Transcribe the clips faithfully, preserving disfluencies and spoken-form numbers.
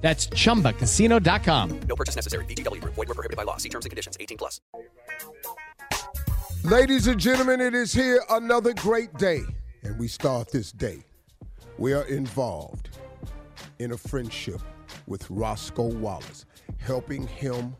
That's chumba casino dot com. No purchase necessary. V G W. Void where prohibited by law. See terms and conditions. eighteen plus. Ladies and gentlemen, it is here, another great day. And we start this day. We are involved in a friendship with Roscoe Wallace, helping him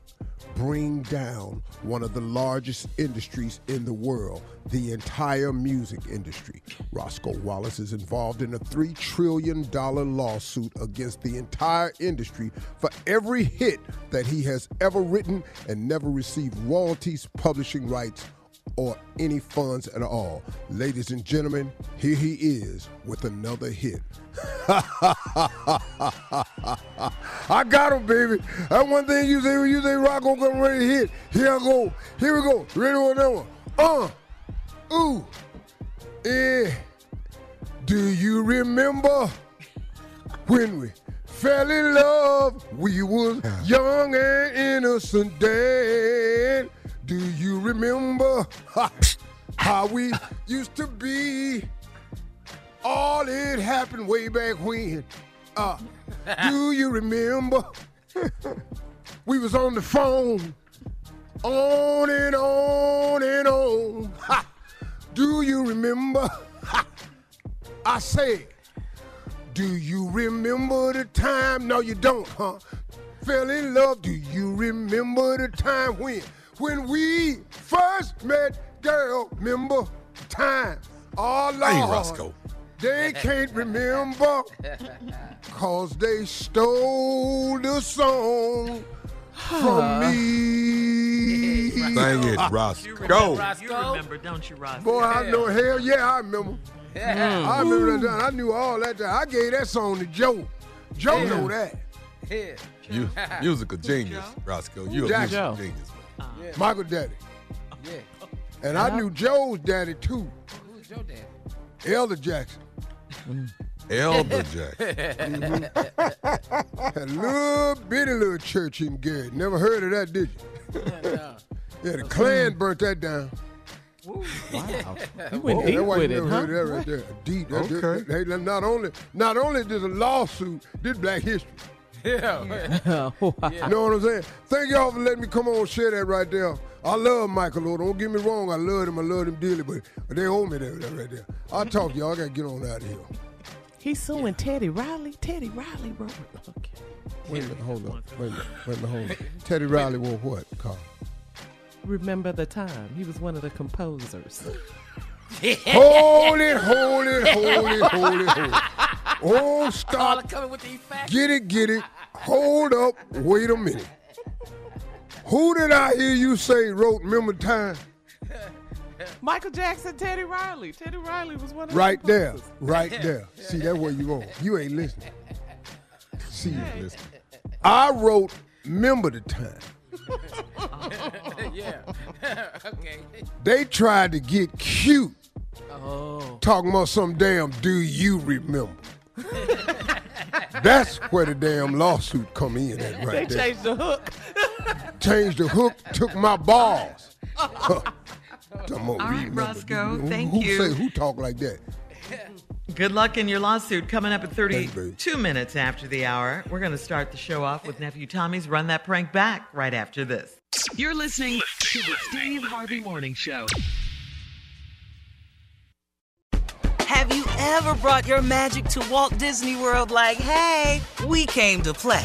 bring down one of the largest industries in the world, the entire music industry. Roscoe Wallace is involved in a three trillion dollars lawsuit against the entire industry for every hit that he has ever written and never received royalties, publishing rights, or any funds at all. Ladies and gentlemen, here he is with another hit. I got him, baby. That's one thing you say when you say Rocco come ready to hit. Here I go. Here we go. Ready on that one. Uh. Ooh. Eh. Do you remember when we fell in love? We was young and innocent then. Do you remember how we used to be? All it happened way back when. Uh, do you remember? We was on the phone, on and on and on. Ha! Do you remember? Ha! I said, do you remember the time? No, you don't, huh? Fell in love. Do you remember the time when? When we first met, girl, remember time. Oh, Lord. Hey, Roscoe. They can't remember because they stole the song from me. Dang it, Roscoe. You remember, Roscoe. You remember, don't you, Roscoe? Boy, I know. Hell yeah, I remember. Yeah. I remember that time. I knew all that time. I gave that song to Joe. Joe yeah. know that. Yeah. You, musical genius, Joe. Roscoe. You're a musical genius. Uh, yeah. Michael daddy. Yeah. And yeah. I knew Joe's daddy too. Who's your daddy? Elder Jackson. Mm. Elder Jackson. Mm-hmm. A little bitty little church in Gary. Never heard of that, did you? Yeah, yeah the Klan burnt that down. Ooh, wow. You went deep with it, huh? That right there. Deep. That, okay. That, that, that, not only, not only did a lawsuit, did Black History. Yeah. yeah. oh, wow. You know what I'm saying? Thank y'all for letting me come on and share that right there. I love Michael, though. Don't get me wrong. I love him. I love him dearly, but, but they owe me that, that right there. I'll talk to y'all. I got to get on out of here. He's suing yeah. Teddy Riley. Teddy Riley, bro. Okay. Wait a minute. Hold on. Wait a minute. Wait a minute. Hold on. Teddy Riley wore what, Carl? Remember the Time. He was one of the composers. Hold it, hold it, hold it, hold it, hold it. Oh, stop. Get it, get it. Hold up. Wait a minute. Who did I hear you say wrote Remember Time? Michael Jackson, Teddy Riley. Teddy Riley was one of the right there. Right there. See, that's where you going. You ain't listening. See, you ain't listening. I wrote Remember the Time. yeah. okay. They tried to get cute. Oh. Talking about some damn do you remember? That's where the damn lawsuit come in at right they there. They changed the hook. Changed the hook, took my balls. All right, Roscoe, thank who, who you. Say, who talk like that? Good luck in your lawsuit. Coming up at thirty-two minutes after the hour, we're going to start the show off with Nephew Tommy's Run That Prank Back right after this. You're listening to the Steve Harvey Morning Show. Have you ever brought your magic to Walt Disney World like, hey, we came to play?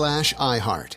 Slash iHeart.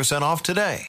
off today.